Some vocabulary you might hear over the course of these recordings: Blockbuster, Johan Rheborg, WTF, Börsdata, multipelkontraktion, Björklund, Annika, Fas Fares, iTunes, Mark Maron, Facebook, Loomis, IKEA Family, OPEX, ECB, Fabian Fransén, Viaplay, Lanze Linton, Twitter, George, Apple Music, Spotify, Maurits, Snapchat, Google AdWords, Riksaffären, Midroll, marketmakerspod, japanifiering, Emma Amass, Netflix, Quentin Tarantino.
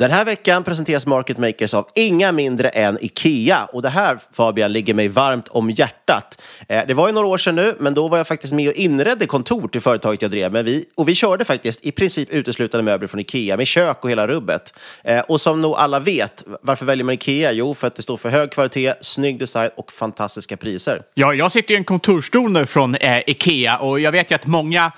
Den här veckan presenteras Market Makers av inga mindre än IKEA. Och det här, Fabian, ligger mig varmt om hjärtat. Det var ju några år sedan nu, men då var jag faktiskt med och inredde kontor till företaget jag drev. Och vi körde faktiskt i princip uteslutande möbler från IKEA med kök och hela rubbet. Och som nog alla vet, varför väljer man IKEA? Jo, för att det står för hög kvalitet, snygg design och fantastiska priser. Ja, jag sitter i en kontorstol nu från IKEA och jag vet ju att många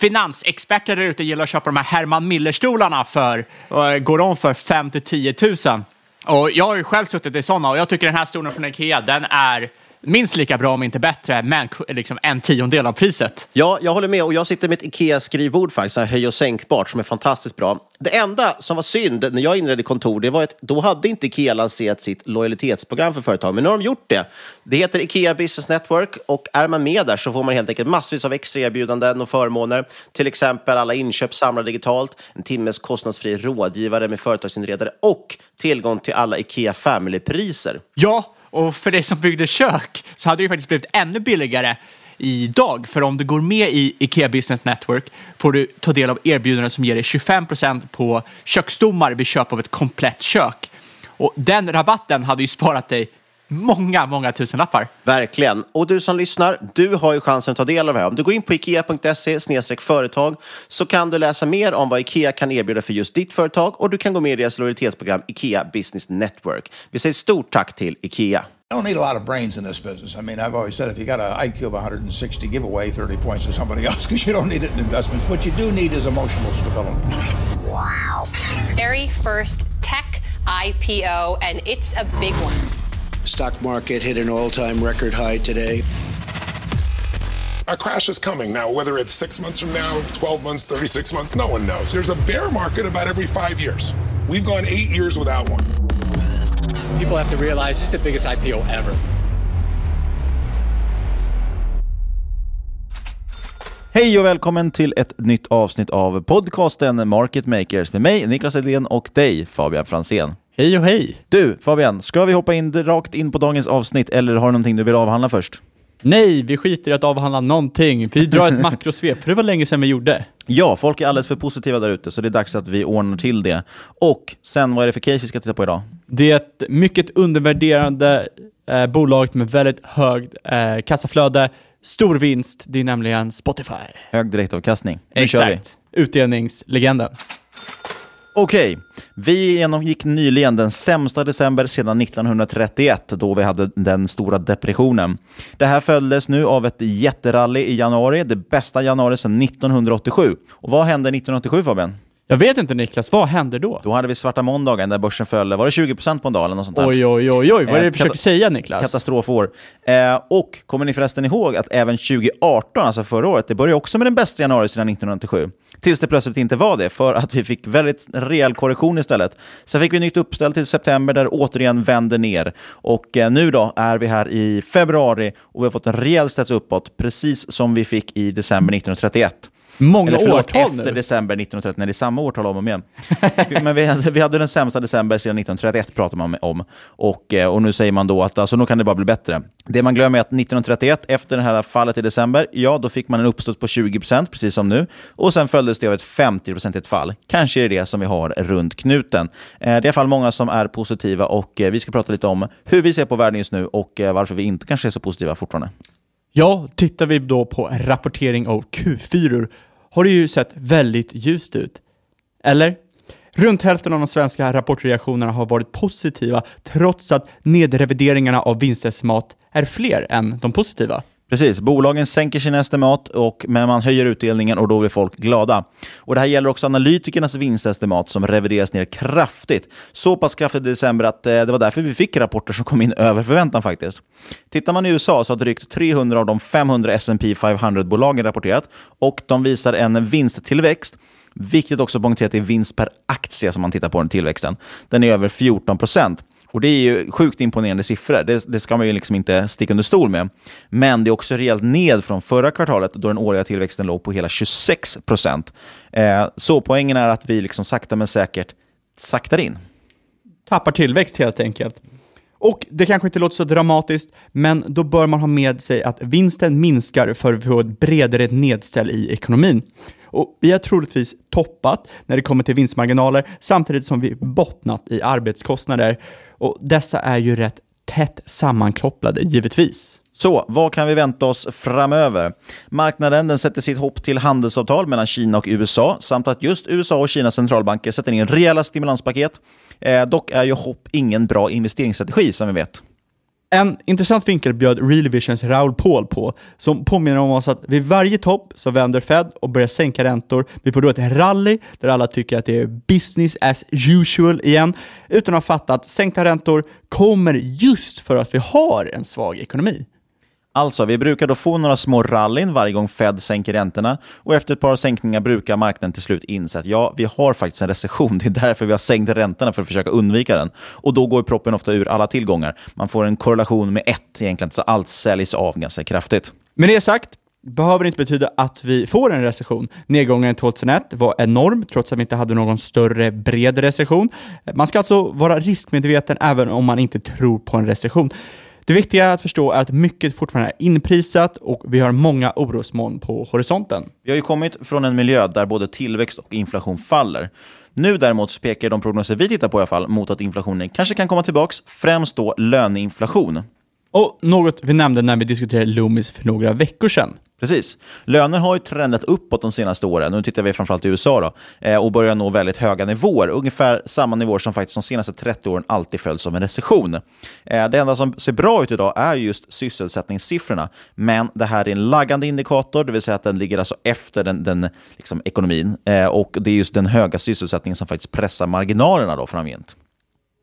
finansexperter där ute gillar att köpa de här Herman Miller-stolarna för, går de för 5 000 till 10 000. Och jag har ju själv suttit i sådana och jag tycker den här stolen från IKEA, den är minst lika bra om inte bättre, men liksom 1/10 av priset. Ja, jag håller med och jag sitter med ett IKEA-skrivbord faktiskt, höj- och sänkbart, som är fantastiskt bra. Det enda som var synd när jag inredde kontor, det var att då hade inte IKEA lanserat sitt lojalitetsprogram för företag, men nu har de gjort det. Det heter IKEA Business Network och är man med där så får man helt enkelt massvis av extra erbjudanden och förmåner. Till exempel alla inköp samlade digitalt, en timmes kostnadsfri rådgivare med företagsinredare och tillgång till alla IKEA Family-priser. Ja, och för dig som byggde kök så hade det ju faktiskt blivit ännu billigare idag. För om du går med i IKEA Business Network får du ta del av erbjudanden som ger dig 25% på köksstommar vid köp av ett komplett kök. Och den rabatten hade ju sparat dig många, många tusenlappar. Verkligen. Och du som lyssnar, du har ju chansen att ta del av det här. Om du går in på ikea.se/företag så kan du läsa mer om vad IKEA kan erbjuda för just ditt företag och du kan gå med i deras lojalitetsprogram IKEA Business Network. Vi säger stort tack till IKEA. I don't need a lot of brains in this business. I mean, I've always said if you got an IQ of 160, give away 30 points to somebody else because you don't need it in investments. What you do need is emotional stability. Wow. Very first tech IPO and it's a big one. Stock market hit an all-time record high today. A crash is coming now, whether it's 6 months from now, 12 months, 36 months, no one knows. There's a bear market about every 5 years. We've gone 8 years without one. People have to realize this is the biggest IPO ever. Hej och välkommen till ett nytt avsnitt av podcasten Market Makers med mig, Niklas Edén, och dig, Fabian Fransén. Hej och hej! Du, Fabian, ska vi hoppa in rakt in på dagens avsnitt eller har du någonting du vill avhandla först? Nej, vi skiter i att avhandla någonting. Vi drar ett makrosvep, för det var länge sedan vi gjorde. Ja, folk är alldeles för positiva där ute så det är dags att vi ordnar till det. Och sen, vad är det för case vi ska titta på idag? Det är ett mycket undervärderande bolag med väldigt högt kassaflöde. Stor vinst, det är nämligen Spotify. Hög direktavkastning. Nu kör vi. Utdelningslegenden. Okej, vi genomgick nyligen den sämsta december sedan 1931 då vi hade den stora depressionen. Det här följdes nu av ett jätterally i januari, det bästa januari sedan 1987. Och vad hände 1987, Fabian? Jag vet inte, Niklas, vad hände då? Då hade vi svarta måndagen där börsen föll. Var det 20% på en dag eller något sånt där? Oj, vad är det du försöker säga, Niklas? Katastrofår. Och kommer ni förresten ihåg att även 2018, alltså förra året, det började också med den bästa januari sedan 1997. Tills det plötsligt inte var det, för att vi fick väldigt rejäl korrektion istället. Sen fick vi nytt uppställ till september där återigen vänder ner. Och nu då är vi här i februari och vi har fått en rejäl stats uppåt, precis som vi fick i december 1931. Många årtal efter nu. December 1930, när det är samma årtal om och igen. Men vi hade den sämsta december sedan 1931 pratar man om. Och nu säger man då att alltså, nu kan det bara bli bättre. Det man glömmer är att 1931, efter det här fallet i december, ja då fick man en uppstått på 20%, precis som nu. Och sen följdes det av ett 50% fall. Kanske är det som vi har runt knuten. Det är i alla fall många som är positiva och vi ska prata lite om hur vi ser på världen just nu och varför vi inte kanske är så positiva fortfarande. Ja, tittar vi då på rapportering av Q4 har det ju sett väldigt ljust ut. Eller? Runt hälften av de svenska rapportreaktionerna har varit positiva trots att nedrevideringarna av vinstestimat är fler än de positiva. Precis, bolagen sänker sina estimat men man höjer utdelningen och då blir folk glada. Och det här gäller också analytikernas vinstestimat som revideras ner kraftigt. Så pass kraftigt i december att det var därför vi fick rapporter som kom in över förväntan faktiskt. Tittar man i USA så har drygt 300 av de 500 S&P 500-bolagen rapporterat och de visar en vinsttillväxt Viktigt också att poängtera att det är vinst per aktie som man tittar på den tillväxten. Den är över 14%. Och det är ju sjukt imponerande siffror. Det ska man ju liksom inte sticka under stol med. Men det är också rejält ned från förra kvartalet då den årliga tillväxten låg på hela 26%. Så poängen är att vi liksom sakta men säkert saktar in. Tappar tillväxt helt enkelt. Och det kanske inte låter så dramatiskt, men då bör man ha med sig att vinsten minskar för att få ett bredare nedställ i ekonomin. Och vi har troligtvis toppat när det kommer till vinstmarginaler samtidigt som vi bottnat i arbetskostnader. Och dessa är ju rätt tätt sammankopplade givetvis. Så, vad kan vi vänta oss framöver? Marknaden den sätter sitt hopp till handelsavtal mellan Kina och USA samt att just USA och Kinas centralbanker sätter in rejäla stimulanspaket. Dock är ju hopp ingen bra investeringsstrategi som vi vet. En intressant vinkel bjöd Real Visions Raoul Paul på som påminner om oss att vid varje topp så vänder Fed och börjar sänka räntor. Vi får då ett rally där alla tycker att det är business as usual igen utan att ha fattat att sänkta räntor kommer just för att vi har en svag ekonomi. Alltså, vi brukar då få några små rallyn varje gång Fed sänker räntorna och efter ett par sänkningar brukar marknaden till slut inse att ja, vi har faktiskt en recession. Det är därför vi har sänkt räntorna för att försöka undvika den. Och då går proppen ofta ur alla tillgångar. Man får en korrelation med ett egentligen, så allt säljs av ganska kraftigt. Med det sagt behöver det inte betyda att vi får en recession. Nedgången 2001 var enorm trots att vi inte hade någon större bred recession. Man ska alltså vara riskmedveten även om man inte tror på en recession. Det viktiga att förstå är att mycket fortfarande är inprisat och vi har många orosmoln på horisonten. Vi har ju kommit från en miljö där både tillväxt och inflation faller. Nu däremot pekar de prognoser vi tittar på i alla fall mot att inflationen kanske kan komma tillbaks, främst då löneinflation. Och något vi nämnde när vi diskuterade Loomis för några veckor sedan. Precis. Löner har ju trendat uppåt de senaste åren. Nu tittar vi framförallt i USA då, och börjar nå väldigt höga nivåer. Ungefär samma nivåer som faktiskt de senaste 30 åren alltid följs av en recession. Det enda som ser bra ut idag är just sysselsättningssiffrorna. Men det här är en laggande indikator, det vill säga att den ligger alltså efter den liksom ekonomin. Och det är just den höga sysselsättningen som faktiskt pressar marginalerna då framgent.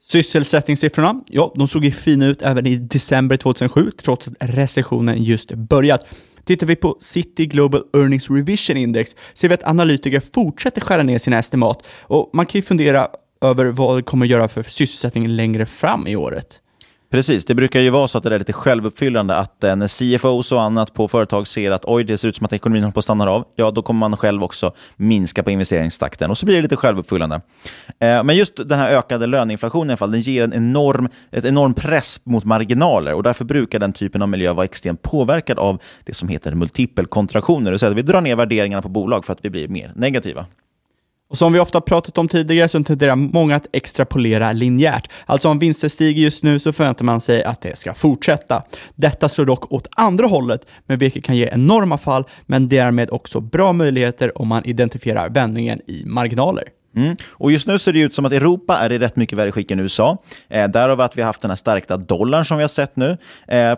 Sysselsättningssiffrorna, ja, de såg ju fina ut även i december 2007 trots att recessionen just börjat. Tittar vi på City Global Earnings Revision Index ser vi att analytiker fortsätter skära ner sina estimat och man kan ju fundera över vad det kommer att göra för sysselsättning längre fram i året. Precis, det brukar ju vara så att det är lite självuppfyllande att när CFOs och annat på företag ser att oj, det ser ut som att ekonomin håller på att stanna av, ja då kommer man själv också minska på investeringstakten och så blir det lite självuppfyllande. Men just den här ökade löneinflationen i alla fall, den ger ett enorm press mot marginaler och därför brukar den typen av miljö vara extremt påverkad av det som heter multipelkontraktioner, det vill säga att vi drar ner värderingarna på bolag för att vi blir mer negativa. Och som vi ofta pratat om tidigare så tenderar många att extrapolera linjärt. Alltså om vinster stiger just nu så förväntar man sig att det ska fortsätta. Detta slår dock åt andra hållet, men vilket kan ge enorma fall men därmed också bra möjligheter om man identifierar vändningen i marginaler. Och just nu ser det ut som att Europa är i rätt mycket värre skick än USA. Därav att vi har haft den här starka dollarn som vi har sett nu.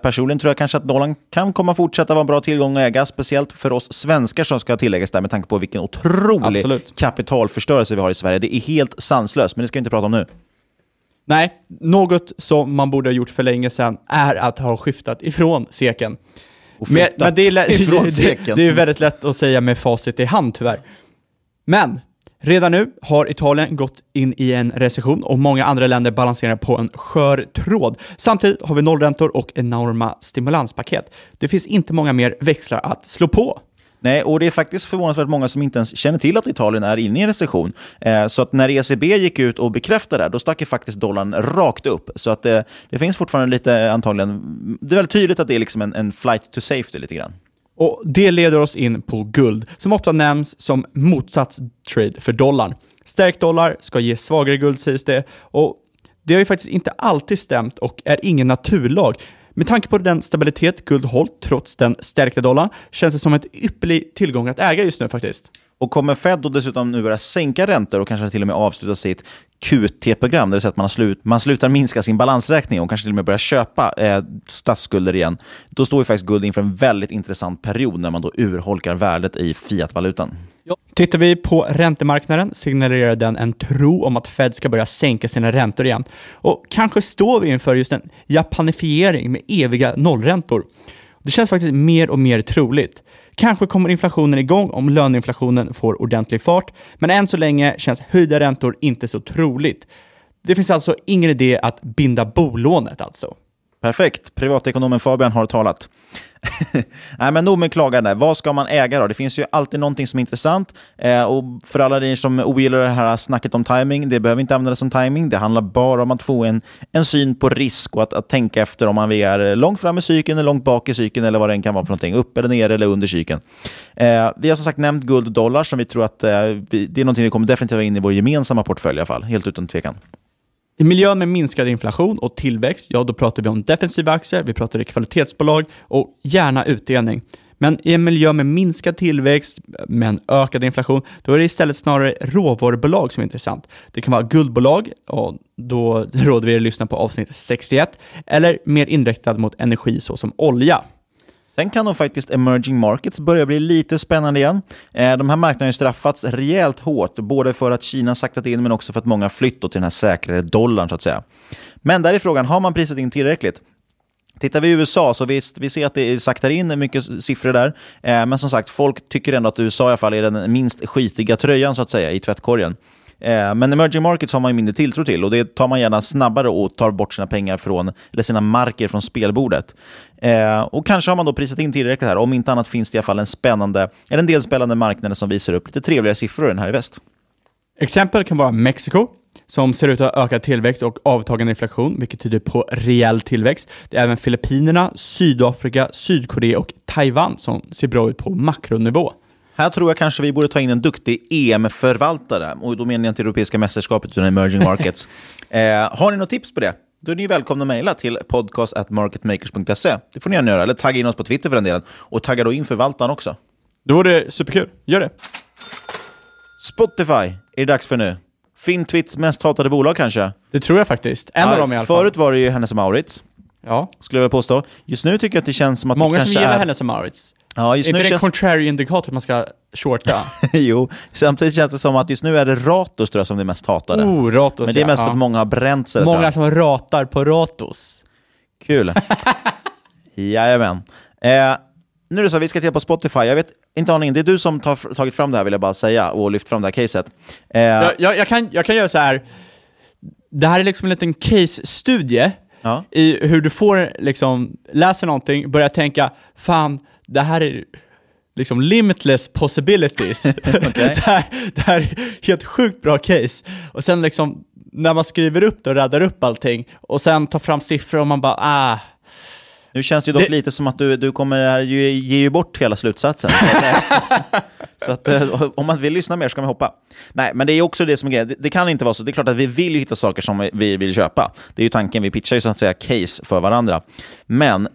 Personligen tror jag kanske att dollarn kan komma fortsätta vara en bra tillgång att äga, speciellt för oss svenskar som ska tilläggas där med tanke på vilken otrolig kapitalförstörelse vi har i Sverige. Det är helt sanslöst, men det ska vi inte prata om nu. Nej, något som man borde ha gjort för länge sedan är att ha skiftat ifrån seken. Men det är väldigt lätt att säga med facit i hand tyvärr. Men redan nu har Italien gått in i en recession och många andra länder balanserar på en skör tråd. Samtidigt har vi nollräntor och enorma stimulanspaket. Det finns inte många mer växlar att slå på. Nej, och det är faktiskt förvånansvärt många som inte ens känner till att Italien är inne i en recession. Så att när ECB gick ut och bekräftade det, då stack ju faktiskt dollarn rakt upp. Så att det finns fortfarande lite antagligen. Det är väldigt tydligt att det är liksom en flight to safety lite grann. Och det leder oss in på guld, som ofta nämns som motsatstrade för dollarn. Stärkt dollar ska ge svagare guld, sägs det. Och det har ju faktiskt inte alltid stämt och är ingen naturlag. Med tanke på den stabilitet guld hållt trots den stärkta dollarn känns det som ett ypperlig tillgång att äga just nu faktiskt. Och kommer Fed då dessutom nu börja sänka räntor och kanske till och med avsluta sitt QT-program, det vill säga att man slutar minska sin balansräkning och kanske till och med börjar köpa statsskulder igen, då står ju faktiskt guld inför en väldigt intressant period när man då urholkar värdet i fiatvalutan. Ja. Tittar vi på räntemarknaden signalerar den en tro om att Fed ska börja sänka sina räntor igen. Och kanske står vi inför just en japanifiering med eviga nollräntor. Det känns faktiskt mer och mer troligt. Kanske kommer inflationen igång om löneinflationen får ordentlig fart, men än så länge känns höjda räntor inte så troligt. Det finns alltså ingen idé att binda bolånet alltså. Perfekt. Privatekonomen Fabian har talat. Nej, men nog med klagande. Vad ska man äga då? Det finns ju alltid någonting som är intressant. Och för alla er som ogillar det här snacket om timing, det behöver inte användas som timing. Det handlar bara om att få en syn på risk och att tänka efter om man är långt fram i cykeln eller långt bak i cykeln eller vad det kan vara för någonting. Upp eller ner eller under cykeln. Vi har som sagt nämnt guld och dollar som vi tror att det är någonting vi kommer definitivt in i vår gemensamma portfölj i alla fall. Helt utan tvekan. I miljön med minskad inflation och tillväxt, ja då pratar vi om defensiva aktier, vi pratar om kvalitetsbolag och gärna utdelning. Men i en miljö med minskad tillväxt men ökad inflation, då är det istället snarare råvarubolag som är intressant. Det kan vara guldbolag, och då råder vi er att lyssna på avsnitt 61, eller mer inriktad mot energi såsom olja. Sen kan de faktiskt emerging markets börja bli lite spännande igen. De här marknaderna har straffats rejält hårt, både för att Kina saktat in men också för att många flytt till den här säkrare dollarn så att säga. Men där är frågan, har man prisat in tillräckligt? Tittar vi i USA så visst, vi ser att det saktar in mycket siffror där. Men som sagt, folk tycker ändå att USA i alla fall är den minst skitiga tröjan så att säga i tvättkorgen. Men emerging markets har man ju mindre tilltro till, och det tar man gärna snabbare och tar bort sina pengar från, eller sina marker från spelbordet. Och kanske har man då prisat in tillräckligt här. Om inte annat finns det i alla fall en del spännande marknader som visar upp lite trevligare siffror än här i väst. Exempel kan vara Mexiko, som ser ut att ha ökad tillväxt och avtagande inflation, vilket tyder på rejäl tillväxt. Det är även Filippinerna, Sydafrika, Sydkorea och Taiwan som ser bra ut på makronivå. Här tror jag kanske vi borde ta in en duktig EM-förvaltare. Och då menar jag inte Europeiska mästerskapet utan Emerging Markets. Har ni något tips på det? Då är ni välkomna att mejla till podcast@marketmakers.se. Det får ni gärna göra. Eller tagga in oss på Twitter för den delen. Och tagga då in förvaltaren också. Då är det superkul. Gör det. Spotify är det dags för nu. Fintwits mest hatade bolag kanske? Det tror jag faktiskt. En av dem i alla fall. Förut var det ju Hennes och Maurits. Ja. Skulle jag påstå. Just nu tycker jag att det känns som att många det kanske som gillar Hennes och Maurits. Ja, just är nu det känns... en contrary indikator man ska shorta? Jo, samtidigt känns det som att just nu är det Ratos tror jag, som det mest hatade. Ratos, men det är mest för att många har bränt sig. Många som ratar på Ratos. Kul. Jajamän. Nu är det så att vi ska titta på Spotify. Jag vet inte aningen, det är du som tagit fram det här vill jag bara säga och lyft fram det här caset. Jag kan göra så här. Det här är liksom en liten case-studie i hur du får liksom, läsa någonting, börja tänka, fan det här är liksom limitless possibilities. Det här är helt sjukt bra case. Och sen liksom när man skriver upp det och räddar upp allting och sen tar fram siffror och man bara Nu känns det ju dock lite som att du kommer ge ju bort hela slutsatsen. Så att om man vill lyssna mer så kan man hoppa. Nej, men det är också det som är grejen. Det kan inte vara så. Det är klart att vi vill hitta saker som vi vill köpa. Det är ju tanken. Vi pitchar ju så att säga case för varandra. Men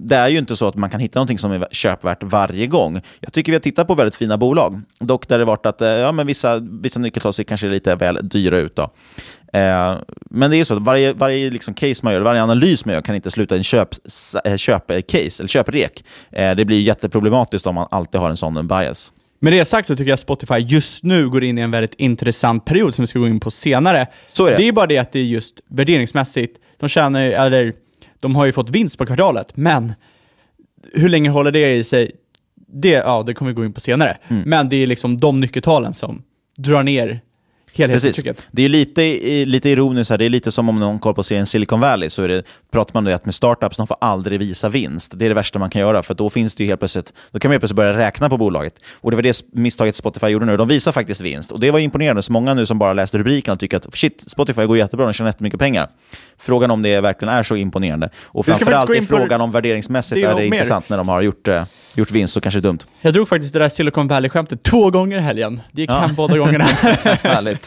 det är ju inte så att man kan hitta någonting som är köpvärt varje gång. Jag tycker vi har tittat på väldigt fina bolag. Dock där det varit att men vissa nyckeltal ser kanske lite väl dyra ut då. Men det är ju så att varje liksom case man gör, varje analys man gör kan inte sluta en köpcase eller köprek. Det blir jätteproblematiskt om man alltid har en sån bias. Med det sagt så tycker jag att Spotify just nu går in i en väldigt intressant period som vi ska gå in på senare. Så är det. Det är bara det att det är just värderingsmässigt. De har ju fått vinst på kvartalet, men hur länge håller det i sig? Det kommer vi gå in på senare. Mm. Men det är liksom de nyckeltalen som drar ner. Precis. Det är lite ironiskt här. Det är lite som om någon kollar på serien Silicon Valley, så pratar man om att med startups de får aldrig visa vinst. Det är det värsta man kan göra, för då finns det ju helt plötsligt börja räkna på bolaget. Och det var det misstaget Spotify gjorde nu. De visar faktiskt vinst, och det var imponerande. Så många nu som bara läste rubriken och tycker att shit, Spotify går jättebra, de tjänar jättemycket pengar. Frågan om det verkligen är så imponerande. Och framförallt är frågan om värderingsmässigt är det intressant när de har gjort vinst, så kanske dumt. Jag drog faktiskt det där Silicon Valley-skämtet 2 gånger i helgen. Det gick hem båda gångerna. Härligt.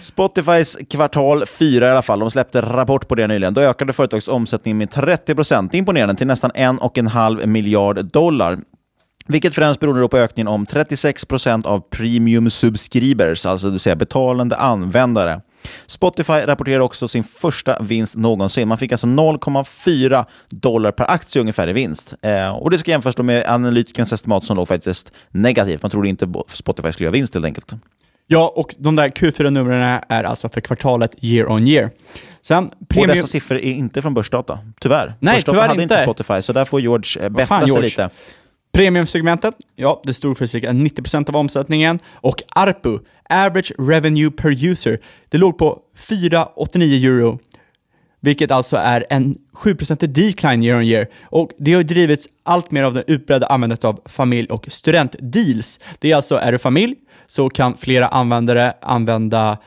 Spotifys kvartal 4 i alla fall. De släppte rapport på det nyligen. Då ökade företagets omsättning med 30%, imponerande, till nästan 1,5 miljard dollar, vilket främst beror på ökningen om 36% av premium subscribers, alltså det vill säga betalande användare. Spotify rapporterar också sin första vinst någonsin. Man fick alltså $0,4 per aktie ungefär i vinst. Och det ska jämföras med analytikernas estimat som låg faktiskt negativt. Man trodde inte Spotify skulle göra vinst helt enkelt. Ja, och de där Q4-numren är alltså för kvartalet year on year. Sen, och dessa siffror är inte från Börsdata, tyvärr. Nej, Börsdata tyvärr hade inte Spotify, så där får George bättra sig lite. Premiumsegmentet, ja, det stod för cirka 90% av omsättningen. Och ARPU, Average Revenue Per User, det låg på 4,89 euro. Vilket alltså är en 7% decline year on year. Och det har drivits allt mer av den utbredda användandet av familj- och studentdeals. Det är alltså, är du familj så kan flera användare använda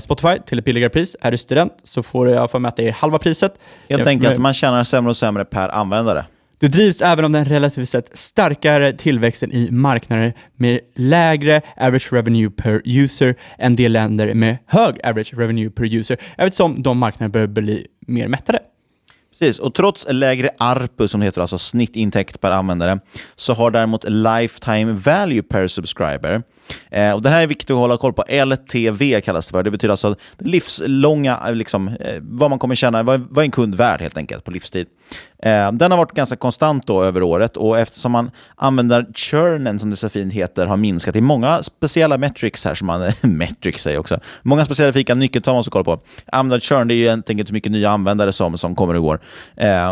Spotify till ett billigare pris. Är du student så får du jag få med att det är halva priset. Jag tänker att man tjänar sämre och sämre per användare. Det drivs även om den relativt sett starkare tillväxten i marknader med lägre average revenue per user än de länder med hög average revenue per user, eftersom de marknader börjar bli mer mättade. Precis, och trots lägre ARPU, som heter alltså snittintäkt per användare, så har däremot lifetime value per subscriber. Och det här är viktigt att hålla koll på. LTV kallas det för. Det betyder alltså livslånga, liksom, vad man kommer tjäna, vad en kund värd helt enkelt på livstid. Den har varit ganska konstant då över året, och eftersom man använder churnen, som det så fint heter, har minskat i många speciella metrics här som man metrics säger också. Många specifika nyckeltal man ska kolla på. Användar churn, det är ju helt enkelt hur mycket nya användare som kommer och går.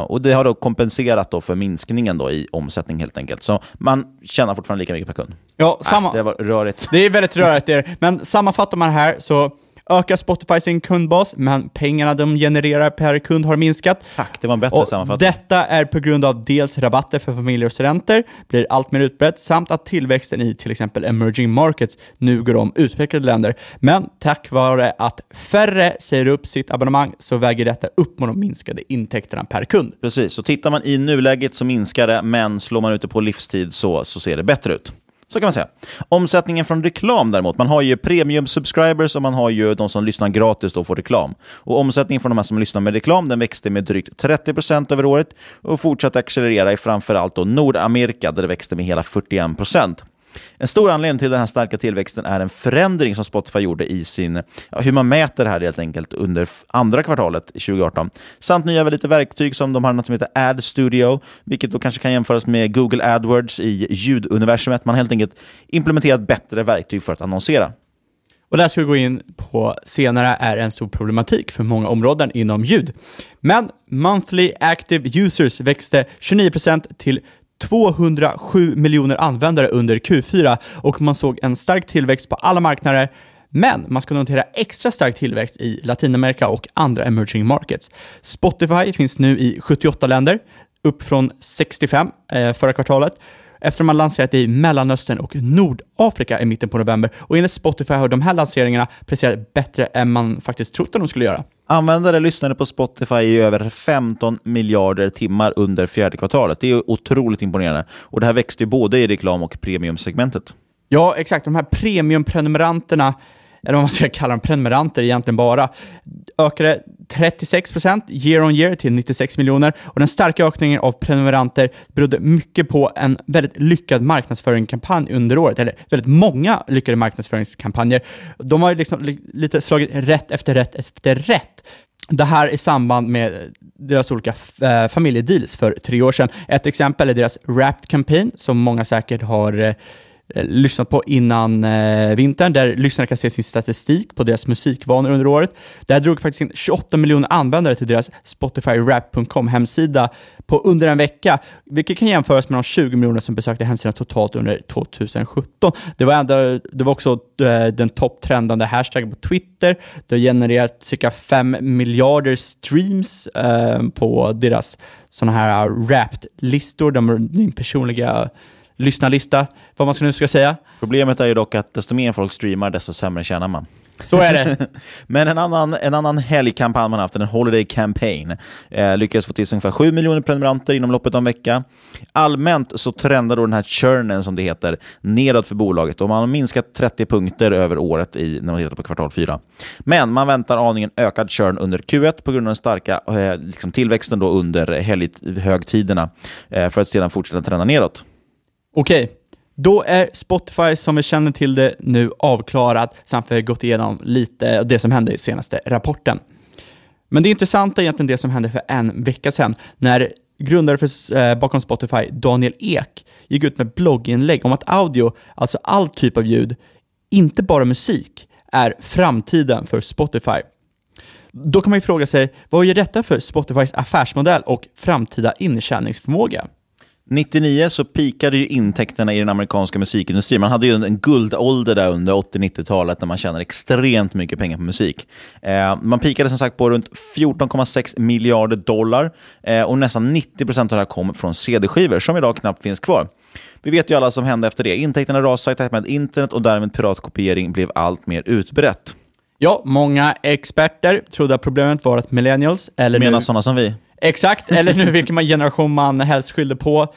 Och det har då kompenserat då för minskningen då i omsättning helt enkelt. Så man tjänar fortfarande lika mycket per kund. Ja, samma. Det var rörigt. Det är väldigt rörigt det. Men sammanfattar man här så ökar Spotify sin kundbas, men pengarna de genererar per kund har minskat. Tack, det var en bättre sammanfattning. Detta är på grund av dels rabatter för familjer och studenter blir allt mer utbrett, samt att tillväxten i till exempel emerging markets nu går om utvecklade länder. Men tack vare att färre säger upp sitt abonnemang så väger detta upp med de minskade intäkterna per kund. Precis, så tittar man i nuläget så minskar det, men slår man ut det på livstid så ser det bättre ut. Så kan man säga. Omsättningen från reklam däremot. Man har ju premium subscribers och man har ju de som lyssnar gratis då får reklam. Och omsättningen från de här som lyssnar med reklam, den växte med drygt 30% över året och fortsatte accelerera i framförallt då Nordamerika, där det växte med hela 41%. En stor anledning till den här starka tillväxten är en förändring som Spotify gjorde i sin, hur man mäter det här helt enkelt, under andra kvartalet 2018. Samt nya lite verktyg som de har, något som heter Ad Studio, vilket då kanske kan jämföras med Google AdWords i ljuduniversumet. Man har helt enkelt implementerat bättre verktyg för att annonsera. Och där ska vi gå in på senare är en stor problematik för många områden inom ljud. Men monthly active users växte 29% till 207 miljoner användare under Q4, och man såg en stark tillväxt på alla marknader, men man ska notera extra stark tillväxt i Latinamerika och andra emerging markets. Spotify finns nu i 78 länder, upp från 65 förra kvartalet, efter man lanserat i Mellanöstern och Nordafrika i mitten på november. Och enligt Spotify har de här lanseringarna presterat bättre än man faktiskt trodde de skulle göra. Användare lyssnade på Spotify i över 15 miljarder timmar under fjärde kvartalet. Det är otroligt imponerande. Och det här växte ju både i reklam- och premiumsegmentet. Ja, exakt. De här premiumprenumeranterna, eller vad man ska kalla dem, prenumeranter egentligen bara, ökade 36% year on year till 96 miljoner. Och den starka ökningen av prenumeranter berodde mycket på en väldigt lyckad marknadsföringskampanj under året. Eller väldigt många lyckade marknadsföringskampanjer. De har ju liksom lite slagit rätt efter rätt efter rätt. Det här i samband med deras olika familjedeals för 3 år sedan. Ett exempel är deras Wrapped-kampanj som många säkert har lyssnat på innan vintern, där lyssnarna kan se sin statistik på deras musikvanor under året. Där drog faktiskt in 28 miljoner användare till deras SpotifyRap.com hemsida på under en vecka, vilket kan jämföras med de 20 miljoner som besökte hemsidan totalt under 2017. Det var också den topptrendande hashtaggen på Twitter. Det har genererat cirka 5 miljarder streams på deras såna här Wrapped-listor, de personliga lyssnarlista, vad man nu ska säga. Problemet är ju dock att desto mer folk streamar, desto sämre tjänar man. Så är det. Men en annan helgkampanj man haft, en holiday campaign, lyckades få till ungefär 7 miljoner prenumeranter inom loppet av en vecka. Allmänt så trendar då den här churnen, som det heter, nedåt för bolaget, och man har minskat 30 punkter över året när man tittar på kvartal 4. Men man väntar aningen ökad churn under Q1 på grund av den starka tillväxten då under högtiderna, för att sedan fortsätta trenda nedåt. Okej, då är Spotify som vi känner till det nu avklarat, samt vi har gått igenom lite det som hände i senaste rapporten. Men det intressanta är egentligen det som hände för en vecka sedan, när grundare bakom Spotify, Daniel Ek, gick ut med blogginlägg om att audio, alltså all typ av ljud, inte bara musik är framtiden för Spotify. Då kan man ju fråga sig, vad gör detta för Spotifys affärsmodell och framtida intjäningsförmåga? 99 så pikade ju intäkterna i den amerikanska musikindustrin. Man hade ju en guldålder där under 80-90-talet när man tjänade extremt mycket pengar på musik. Man pikade som sagt på runt 14,6 miljarder dollar och nästan 90% av det här kom från cd-skivor som idag knappt finns kvar. Vi vet ju alla som hände efter det. Intäkterna rasade i takt med internet och därmed piratkopiering blev allt mer utbrett. Ja, många experter trodde att problemet var att millennials eller menar sådana som vi. Exakt, eller nu vilken generation man helst skyllde på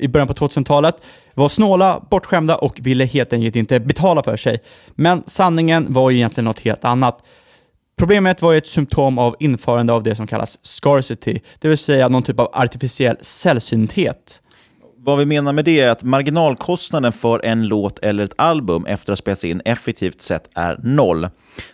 i början på 2000-talet var snåla, bortskämda och ville helt enkelt inte betala för sig. Men sanningen var ju egentligen något helt annat. Problemet var ju ett symptom av införande av det som kallas scarcity, det vill säga någon typ av artificiell sällsynthet. Vad vi menar med det är att marginalkostnaden för en låt eller ett album efter att spelats in effektivt sett är noll.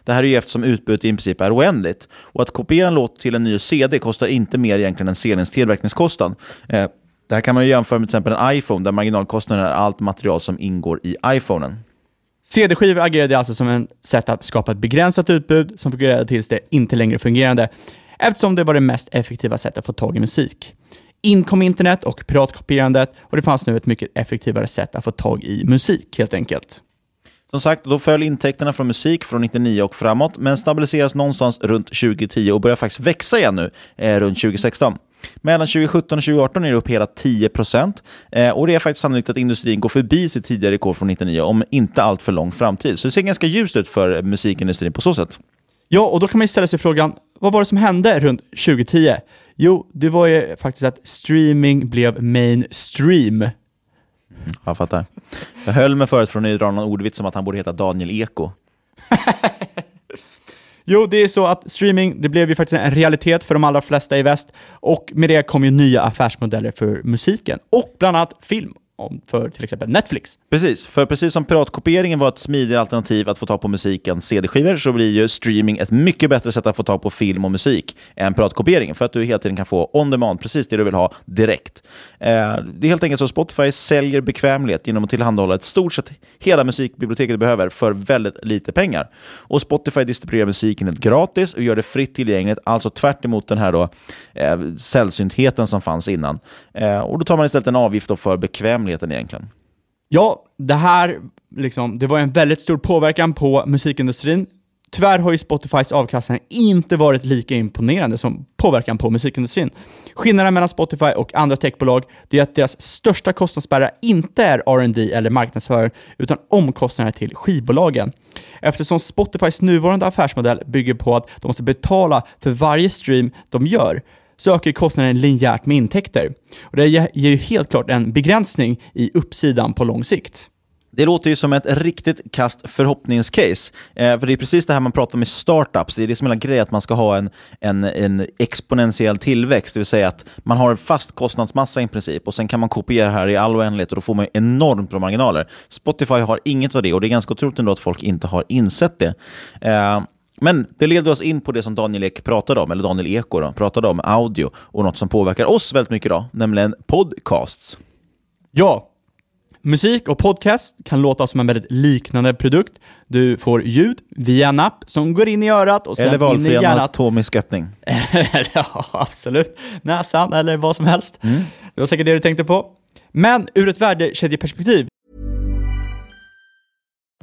Det här är ju eftersom utbudet i princip är oändligt. Och att kopiera en låt till en ny CD kostar inte mer egentligen än CD:ns tillverkningskostnad. Det här kan man ju jämföra med till exempel en iPhone där marginalkostnaden är allt material som ingår i iPhonen. CD-skivor agerade alltså som ett sätt att skapa ett begränsat utbud som fungerade tills det inte längre fungerade. Eftersom det var det mest effektiva sättet att få tag i musik. In kom internet och piratkopierandet och det fanns nu ett mycket effektivare sätt att få tag i musik helt enkelt. Som sagt, då föll intäkterna från musik från 99 och framåt men stabiliseras någonstans runt 2010 och börjar faktiskt växa igen nu runt 2016. Mellan 2017 och 2018 är det upp hela 10% och det är faktiskt sannolikt att industrin går förbi sitt tidigare rekord från 99 om inte allt för lång framtid. Så det ser ganska ljust ut för musikindustrin på så sätt. Ja, och då kan man ställa sig frågan, vad var det som hände runt 2010? Jo, det var ju faktiskt att streaming blev mainstream. Jag fattar. Jag höll mig förut från att dra någon ordvits som att han borde heta Daniel Eko. Jo, det är så att streaming, det blev ju faktiskt en realitet för de allra flesta i väst. Och med det kom ju nya affärsmodeller för musiken. Och bland annat film. För till exempel Netflix. Precis, för precis som piratkopieringen var ett smidigt alternativ att få ta på musiken CD-skivor så blir ju streaming ett mycket bättre sätt att få ta på film och musik än piratkopieringen för att du hela tiden kan få on demand, precis det du vill ha direkt. Det är helt enkelt så Spotify säljer bekvämlighet genom att tillhandahålla ett stort sett hela musikbiblioteket du behöver för väldigt lite pengar. Och Spotify distribuerar musiken helt gratis och gör det fritt tillgängligt, alltså tvärt emot den här då sällsyntheten som fanns innan. Och då tar man istället en avgift då för bekvämlighet egentligen. Ja, det här liksom, det var en väldigt stor påverkan på musikindustrin. Tyvärr har ju Spotifys avkastning inte varit lika imponerande som påverkan på musikindustrin. Skillnaden mellan Spotify och andra techbolag det är att deras största kostnadsbärare inte är R&D eller marknadsföring utan omkostnader till skivbolagen. Eftersom Spotifys nuvarande affärsmodell bygger på att de måste betala för varje stream de gör så ökar kostnaden linjärt med intäkter. Och det ger ju helt klart en begränsning i uppsidan på lång sikt. Det låter ju som ett riktigt kast förhoppningscase. För det är precis det här man pratar om i startups. Det är det som hela grejen att man ska ha en exponentiell tillväxt. Det vill säga att man har en fast kostnadsmassa i princip. Och sen kan man kopiera här i all oändlighet. Och då får man enormt bra marginaler. Spotify har inget av det. Och det är ganska otroligt ändå att folk inte har insett det. Men det leder oss in på det som Daniel Eko då, pratade om, audio och något som påverkar oss väldigt mycket idag, nämligen podcasts. Ja, musik och podcast kan låta som en väldigt liknande produkt. Du får ljud via en app som går in i örat och sen eller valfri in i anatomisk öppning. Ja, absolut. Näsan eller vad som helst. Mm. Det var säkert det du tänkte på. Men ur ett värdekedjeperspektiv.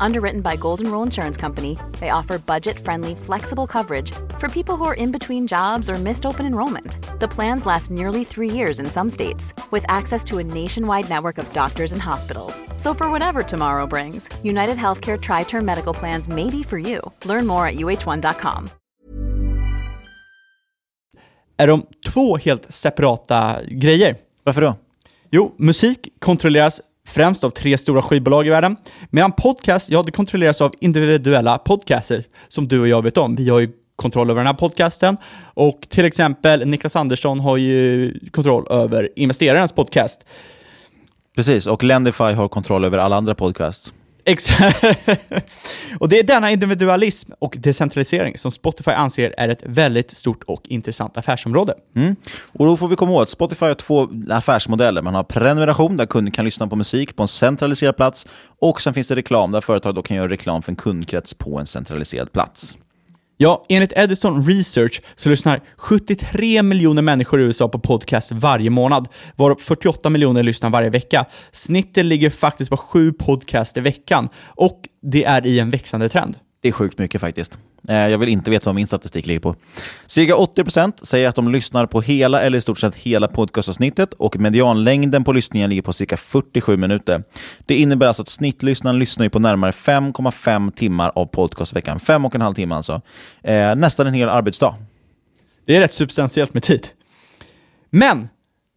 Underwritten by Golden Rule Insurance Company, they offer budget-friendly, flexible coverage for people who are in between jobs or missed open enrollment. The plans last nearly 3 years in some states, with access to a nationwide network of doctors and hospitals. So for whatever tomorrow brings, UnitedHealthcare Tri-Term Medical Plans may be for you. Learn more at uh1.com. Är de två helt separata grejer? Varför då? Jo, musik kontrolleras främst av 3 stora skivbolag i världen. Medan podcast, det kontrolleras av individuella podcaster som du och jag vet om. Vi har ju kontroll över den här podcasten. Och till exempel Niklas Andersson har ju kontroll över investerarens podcast. Precis, och Lendify har kontroll över alla andra podcasts. Och det är denna individualism och decentralisering som Spotify anser är ett väldigt stort och intressant affärsområde. Mm. Och då får vi komma åt att Spotify har två affärsmodeller. Man har prenumeration där kunden kan lyssna på musik på en centraliserad plats, och sen finns det reklam där företag då kan göra reklam för en kundkrets på en centraliserad plats. Ja, enligt Edison Research så lyssnar 73 miljoner människor i USA på podcast varje månad, varav 48 miljoner lyssnar varje vecka. Snittet ligger faktiskt på 7 podcast i veckan, och det är i en växande trend. Det är sjukt mycket faktiskt. Jag vill inte veta vad min statistik ligger på. Cirka 80% säger att de lyssnar på hela eller i stort sett hela podcastavsnittet, och medianlängden på lyssningen ligger på cirka 47 minuter. Det innebär alltså att snittlyssnaren lyssnar på närmare 5,5 timmar av podcastveckan. 5,5 timmar alltså. Nästan en hel arbetsdag. Det är rätt substantiellt med tid. Men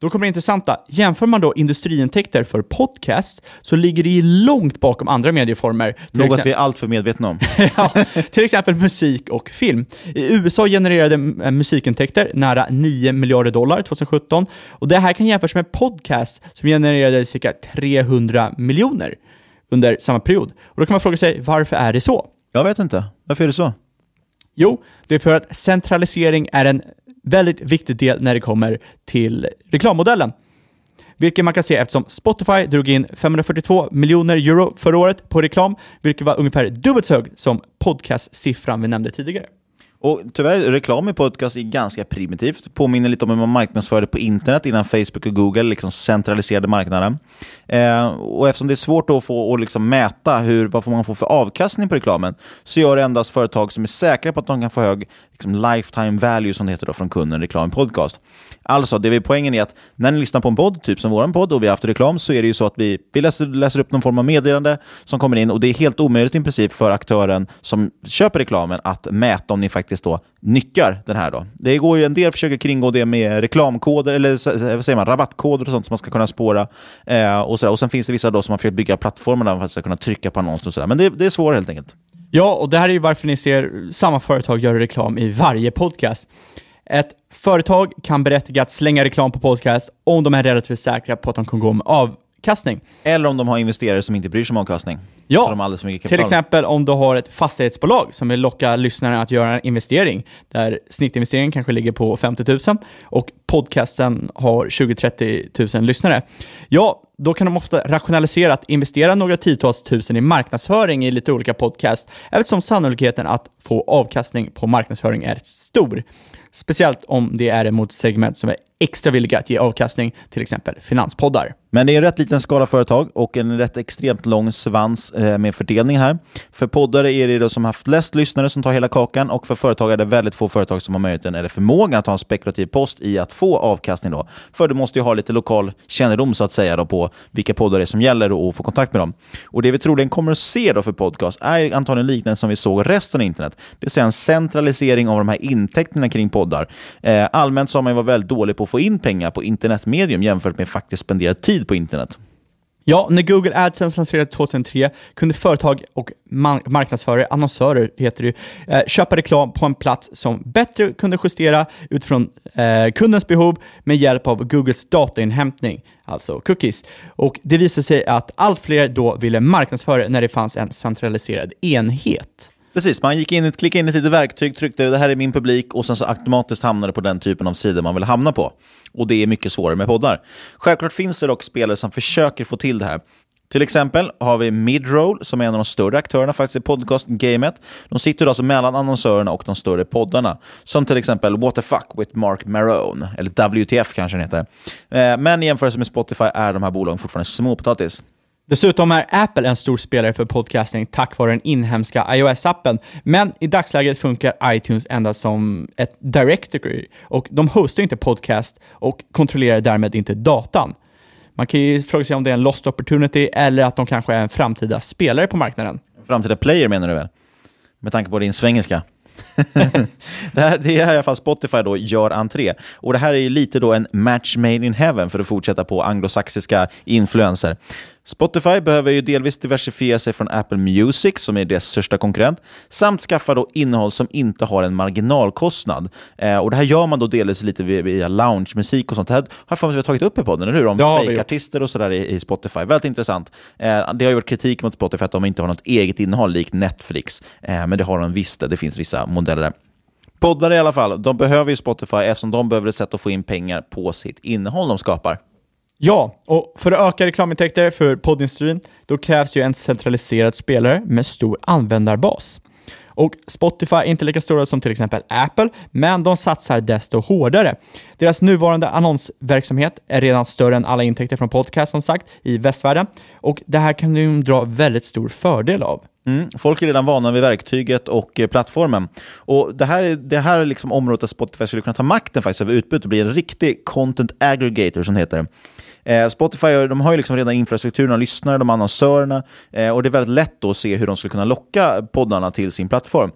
då kommer det intressanta. Jämför man då industriintäkter för podcast så ligger det ju långt bakom andra medieformer. Något vi är allt för medvetna om. Ja, till exempel musik och film. I USA genererade musikintäkter nära 9 miljarder dollar 2017. Och det här kan jämföras med podcast som genererade cirka 300 miljoner under samma period. Och då kan man fråga sig, varför är det så? Jag vet inte. Varför är det så? Jo, det är för att centralisering är en väldigt viktig del när det kommer till reklammodellen, vilket man kan se eftersom Spotify drog in 542 miljoner euro förra året på reklam, vilket var ungefär dubbelt så hög som podcastsiffran vi nämnde tidigare. Och tyvärr, reklam i podcast är ganska primitivt. Påminner lite om hur man marknadsförde på internet innan Facebook och Google liksom centraliserade marknaden. Och eftersom det är svårt att få och liksom mäta vad man får för avkastning på reklamen, så gör det endast företag som är säkra på att de kan få hög liksom lifetime value, som det heter då, från kunden, reklam i podcast. Alltså, det är poängen är att när ni lyssnar på en podd, typ som våran podd, och vi har haft reklam, så är det ju så att vi läser upp någon form av meddelande som kommer in, och det är helt omöjligt i princip för aktören som köper reklamen att mäta om ni faktiskt då nyttjar den här då. Det går ju en del försöker kringgå det med reklamkoder eller vad säger man, rabattkoder och sånt som man ska kunna spåra och sådär. Och sen finns det vissa då som man försöker bygga plattformar där man ska kunna trycka på annonser och sådär. Men det är svårt helt enkelt. Ja, och det här är ju varför ni ser samma företag göra reklam i varje podcast. Ett företag kan berättiga att slänga reklam på podcast om de är relativt säkra på att de kan gå med avkastning. Eller om de har investerare som inte bryr sig om avkastning. Ja, till exempel om du har ett fastighetsbolag som vill locka lyssnarna att göra en investering där snittinvesteringen kanske ligger på 50 000 och podcasten har 20-30 000 lyssnare. Ja, då kan de ofta rationalisera att investera några tiotals tusen i marknadsföring i lite olika podcast, eftersom sannolikheten att få avkastning på marknadsföring är stor. Speciellt om det är mot segment som är extra villiga att ge avkastning, till exempel finanspoddar. Men det är en rätt liten skala företag och en rätt extremt lång svans med fördelning här. För poddare är det då som haft läst lyssnare som tar hela kakan, och för företag är det väldigt få företag som har möjligheten eller förmågan att ha en spekulativ post i att få avkastning då. För du måste ju ha lite lokal kännedom så att säga då på vilka poddar det är som gäller och få kontakt med dem. Och det vi troligen kommer att se då för podcast är antagligen liknande som vi såg resten av internet. Det vill säga en centralisering av de här intäkterna kring poddar. Allmänt så har man ju varit väldigt dålig på att få in pengar på internetmedium jämfört med faktiskt spendera tid på internet. Ja, när Google AdSense lanserades 2003 kunde företag och marknadsförare, annonsörer heter det ju, köpa reklam på en plats som bättre kunde justera utifrån kundens behov med hjälp av Googles datainhämtning, alltså cookies. Och det visade sig att allt fler då ville marknadsföra när det fanns en centraliserad enhet. Precis, man gick in, klickade in ett litet verktyg, tryckte det här är min publik och sen så automatiskt hamnade på den typen av sidor man vill hamna på. Och det är mycket svårare med poddar. Självklart finns det dock spelare som försöker få till det här. Till exempel har vi Midroll som är en av de större aktörerna faktiskt i podcast-gamet. De sitter alltså mellan annonsörerna och de större poddarna. Som till exempel What the fuck with Mark Maron, eller WTF kanske den heter. Men i jämförelse med Spotify är de här bolagen fortfarande småpotatis. Dessutom är Apple en stor spelare för podcasting tack vare den inhemska iOS-appen. Men i dagsläget funkar iTunes endast som ett directory. Och de hostar inte podcast och kontrollerar därmed inte datan. Man kan ju fråga sig om det är en lost opportunity eller att de kanske är en framtida spelare på marknaden. En framtida player menar du väl? Med tanke på din svengelska. Det här i alla fall Spotify då gör entré. Och det här är ju lite då en match made in heaven för att fortsätta på anglosaxiska influenser. Spotify behöver ju delvis diversifiera sig från Apple Music som är deras största konkurrent samt skaffa då innehåll som inte har en marginalkostnad. Och det här gör man då delvis lite via loungemusik och sånt. Det här har vi tagit upp i podden, eller hur? Om fake-artister och sådär i Spotify. Väldigt intressant. Det har ju varit kritik mot Spotify att de inte har något eget innehåll likt Netflix. Men det har de visst. Det finns vissa modeller där. Poddar i alla fall, de behöver ju Spotify eftersom de behöver ett sätt att få in pengar på sitt innehåll de skapar. Ja, och för att öka reklamintäkter för poddindustrin då krävs ju en centraliserad spelare med stor användarbas. Och Spotify är inte lika stora som till exempel Apple, men de satsar desto hårdare. Deras nuvarande annonsverksamhet är redan större än alla intäkter från podcast som sagt i västvärlden. Och det här kan de dra väldigt stor fördel av. Folk är redan vana vid verktyget och plattformen. Och det här är liksom området där Spotify skulle kunna ta makten faktiskt över utbudet och bli en riktig content aggregator som heter det. Spotify, de har ju liksom redan infrastrukturen och lyssnare, de annonsörerna och det är väldigt lätt att se hur de skulle kunna locka poddarna till sin plattform.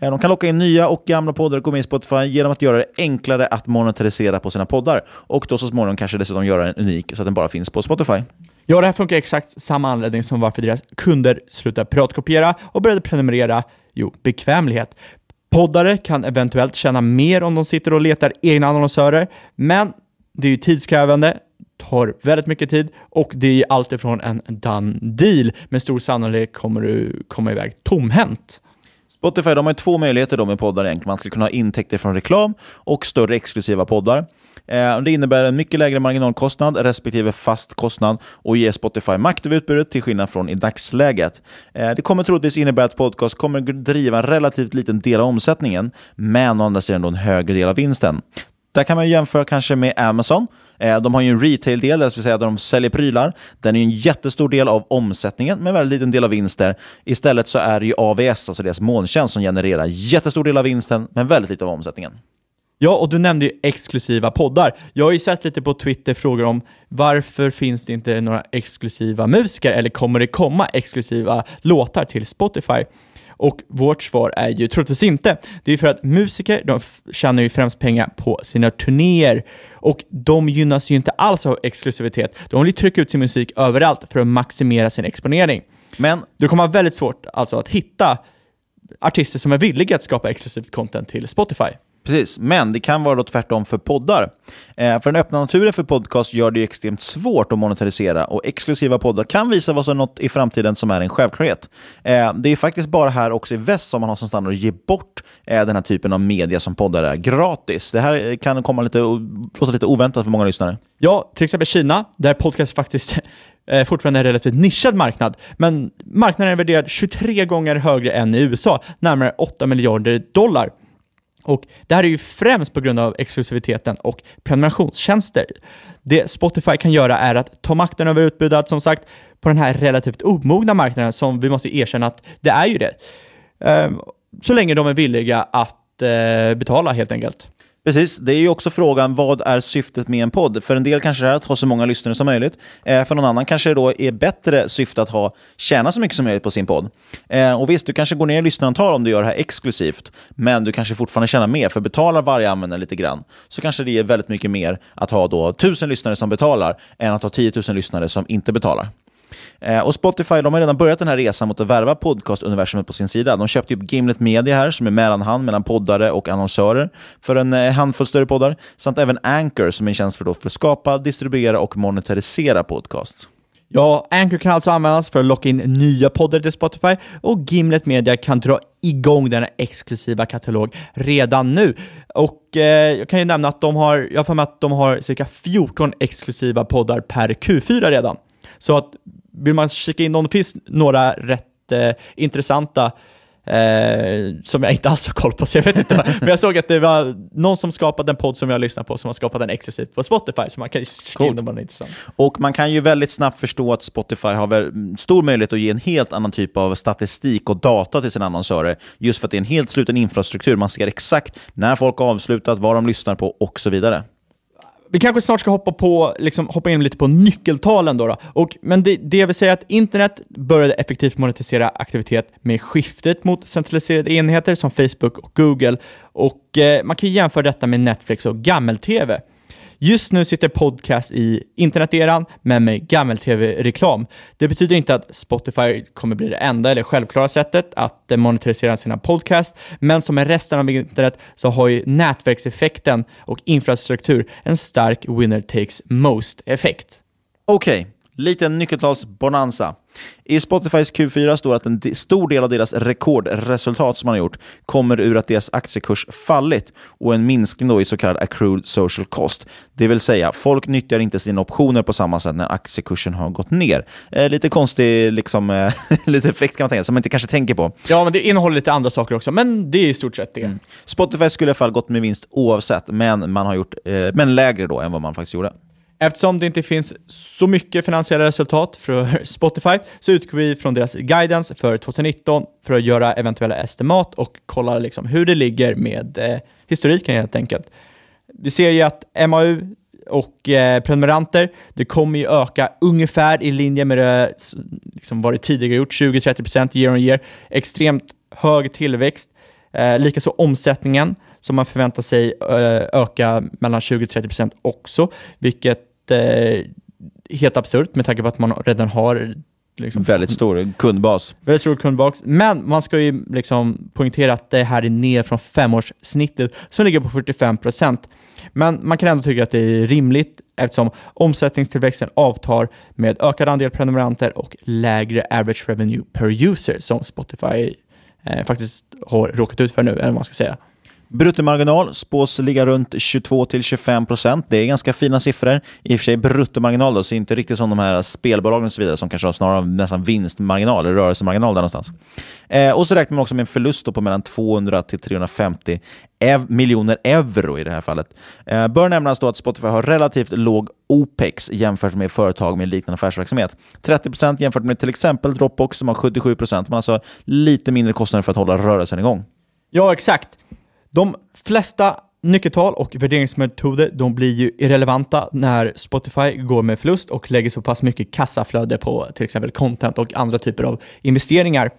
De kan locka in nya och gamla poddar och gå med i Spotify genom att göra det enklare att monetarisera på sina poddar och då så småningom kanske dessutom göra en unik så att den bara finns på Spotify. Ja, det här funkar exakt samma anledning som varför deras kunder slutar piratkopiera och började prenumerera. Jo, bekvämlighet. Poddare kan eventuellt tjäna mer om de sitter och letar egna annonsörer, men det är ju tidskrävande, tar väldigt mycket tid och det är allt ifrån en done deal. Med stor sannolikhet kommer du komma iväg tomhänt. Spotify, de har ju två möjligheter då med poddar egentligen. Man skulle kunna ha intäkter från reklam och större exklusiva poddar. Det innebär en mycket lägre marginalkostnad respektive fast kostnad och ger Spotify makt över utbudet till skillnad från i dagsläget. Det kommer troligtvis innebära att podcast kommer driva en relativt liten del av omsättningen men å andra sidan då en högre del av vinsten. Där kan man jämföra kanske med Amazon. De har ju en retail-del där de säljer prylar. Den är ju en jättestor del av omsättningen men en väldigt liten del av vinster. Istället så är det ju AVS, alltså deras molntjänst, som genererar jättestor del av vinsten men väldigt lite av omsättningen. Ja, och du nämnde ju exklusiva poddar. Jag har ju sett lite på Twitter frågor om varför finns det inte några exklusiva musiker eller kommer det komma exklusiva låtar till Spotify? Och vårt svar är ju troligtvis inte. Det är för att musiker, de tjänar ju främst pengar på sina turnéer. Och de gynnas ju inte alls av exklusivitet. De vill ju trycka ut sin musik överallt för att maximera sin exponering. Men det kommer vara väldigt svårt alltså, att hitta artister som är villiga att skapa exklusivt content till Spotify. Precis, men det kan vara då tvärtom för poddar. För den öppna naturen för podcast gör det ju extremt svårt att monetarisera och exklusiva poddar kan visa vad som är något i framtiden som är en självklarhet. Det är faktiskt bara här också i väst som man har som standard att ge bort den här typen av media som poddar är gratis. Det här kan komma låta lite oväntat för många lyssnare. Ja, till exempel Kina, där podcast faktiskt fortfarande en relativt nischad marknad. Men marknaden är värderad 23 gånger högre än i USA, närmare $8 miljarder. Och det här är ju främst på grund av exklusiviteten och prenumerationstjänster. Det Spotify kan göra är att ta makten över utbudet som sagt på den här relativt omogna marknaden som vi måste erkänna att det är ju det. Så länge de är villiga att betala helt enkelt. Precis, det är ju också frågan vad är syftet med en podd? För en del kanske det är att ha så många lyssnare som möjligt. För någon annan kanske det då är bättre syfte att tjäna så mycket som möjligt på sin podd. Och visst, du kanske går ner i lyssnarantal om du gör det här exklusivt. Men du kanske fortfarande tjänar mer för betalar varje användare lite grann. Så kanske det är väldigt mycket mer att ha då 1000 lyssnare som betalar än att ha 10 000 lyssnare som inte betalar. Och Spotify, de har redan börjat den här resan mot att värva podcastuniversumet på sin sida. De köpte upp Gimlet Media här som är mellanhand mellan poddare och annonsörer för en handfull större poddar samt även Anchor som är en tjänst för att skapa, distribuera och monetarisera podcast. Ja, Anchor kan alltså användas för att locka in nya poddar till Spotify och Gimlet Media kan dra igång den exklusiva katalog redan nu. Och jag kan ju nämna att de har cirka 14 exklusiva poddar per Q4 redan. Så att vill man kika in om det finns några rätt intressanta som jag inte alls har koll på så jag vet inte, men jag såg att det var någon som skapade en podd som jag lyssnar på som har skapat den exklusivt på Spotify så man kan kika in om den är intressant. Och man kan ju väldigt snabbt förstå att Spotify har väl stor möjlighet att ge en helt annan typ av statistik och data till sina annonsörer just för att det är en helt sluten infrastruktur. Man ser exakt när folk har avslutat, vad de lyssnar på och så vidare. Vi kanske snart ska hoppa in lite på nyckeltalen då. Men det vill säga att internet började effektivt monetisera aktivitet med skiftet mot centraliserade enheter som Facebook och Google. Och man kan jämföra detta med Netflix och gammel-tv. Just nu sitter podcast i interneteran men med gammal tv-reklam. Det betyder inte att Spotify kommer bli det enda eller självklara sättet att monetarisera sina podcast, men som med resten av internet så har ju nätverkseffekten och infrastruktur en stark winner takes most effekt. Okej. Liten nyckeltalsbonanza. I Spotifys Q4 står att en stor del av deras rekordresultat som man har gjort kommer ur att deras aktiekurs fallit och en minskning då i så kallad accrued social cost. Det vill säga, folk nyttjar inte sina optioner på samma sätt när aktiekursen har gått ner. Lite konstig liksom, lite effekt kan man tänka, som man inte kanske tänker på. Ja, men det innehåller lite andra saker också, men det är i stort sett det. Mm. Spotify skulle i alla fall gått med vinst oavsett, men man har gjort men lägre då än vad man faktiskt gjorde. Eftersom det inte finns så mycket finansiella resultat för Spotify så utgår vi från deras guidance för 2019 för att göra eventuella estimat och kolla liksom hur det ligger med historiken helt enkelt. Vi ser ju att MAU och prenumeranter, det kommer ju öka ungefär i linje med det, liksom vad det tidigare gjort, 20-30% year on year. Extremt hög tillväxt, likaså omsättningen. Som man förväntar sig öka mellan 20-30% också. Vilket är helt absurt med tanke på att man redan har liksom, väldigt stor kundbas. Väldigt stor kundbas. Men man ska ju liksom poängtera att det här är ner från femårssnittet som ligger på 45%. Men man kan ändå tycka att det är rimligt eftersom omsättningstillväxten avtar med ökad andel prenumeranter och lägre average revenue per user som Spotify faktiskt har råkat ut för nu, eller vad man ska säga. Bruttomarginal spås ligga runt 22-25%. Det är ganska fina siffror. I och för sig bruttomarginal då, så är det inte riktigt som de här spelbolagen och så vidare som kanske har snarare nästan vinstmarginal eller rörelsemarginal där någonstans. Och så räknar man också med en förlust då på mellan 200-350 miljoner euro i det här fallet. Bör nämnas då att Spotify har relativt låg OPEX jämfört med företag med liknande affärsverksamhet. 30% jämfört med till exempel Dropbox som har 77%. Man har alltså lite mindre kostnader för att hålla rörelsen igång. Ja, exakt. De flesta nyckeltal och värderingsmetoder de blir ju irrelevanta när Spotify går med förlust och lägger så pass mycket kassaflöde på till exempel content och andra typer av investeringar.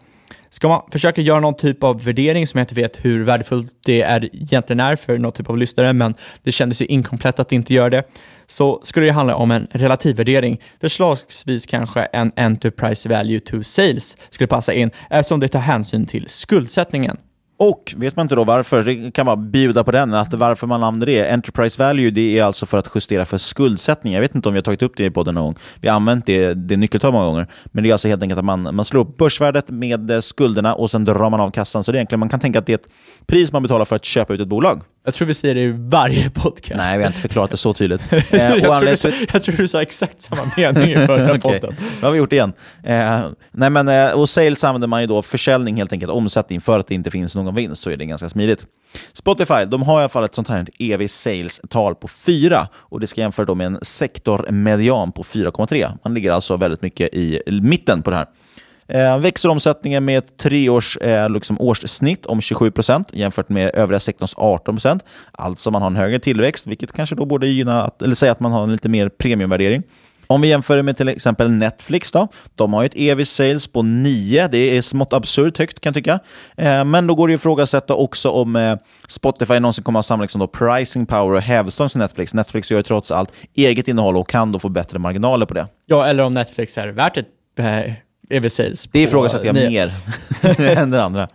Ska man försöka göra någon typ av värdering som jag inte vet hur värdefullt det är egentligen är för någon typ av lyssnare, men det kändes ju inkomplett att inte göra det, så skulle det handla om en relativ värdering. Förslagsvis kanske en enterprise value to sales skulle passa in eftersom det tar hänsyn till skuldsättningen. Och vet man inte då varför, det kan man bjuda på den, att varför man använder det. Enterprise value, det är alltså för att justera för skuldsättning. Jag vet inte om vi har tagit upp det i podden någon gång. Vi har använt det nyckeltal många gånger. Men det är alltså helt enkelt att man slår upp börsvärdet med skulderna och sen drar man av kassan. Så det är egentligen, man kan tänka att det är ett pris man betalar för att köpa ut ett bolag. Jag tror vi säger det i varje podcast. Nej, vi har inte förklarat det så tydligt. Jag tror du sa exakt samma mening i förra podden. Då har vi gjort det igen. Och sales använder man ju då försäljning helt enkelt, omsättning, för att det inte finns någon vinst, så är det ganska smidigt. Spotify, de har i alla fall ett sånt här evigt sales-tal på 4 och det ska jämföra då med en sektormedian på 4,3. Man ligger alltså väldigt mycket i mitten på det här. Växer omsättningen med ett 3-års årssnitt om 27% jämfört med övriga sektorns 18%. Alltså man har en högre tillväxt, vilket kanske då borde gynna eller säga att man har en lite mer premiumvärdering. Om vi jämför med till exempel Netflix då, de har ju ett EV sales på 9, det är smått absurt högt kan jag tycka. Men då går det ju att ifrågasätta också om Spotify någonsin kommer att samla liksom då pricing power och hävstång som Netflix. Netflix gör ju trots allt eget innehåll och kan då få bättre marginaler på det. Ja, eller om Netflix är värt ett EV sales. Det ifrågasätter jag mer än den andra.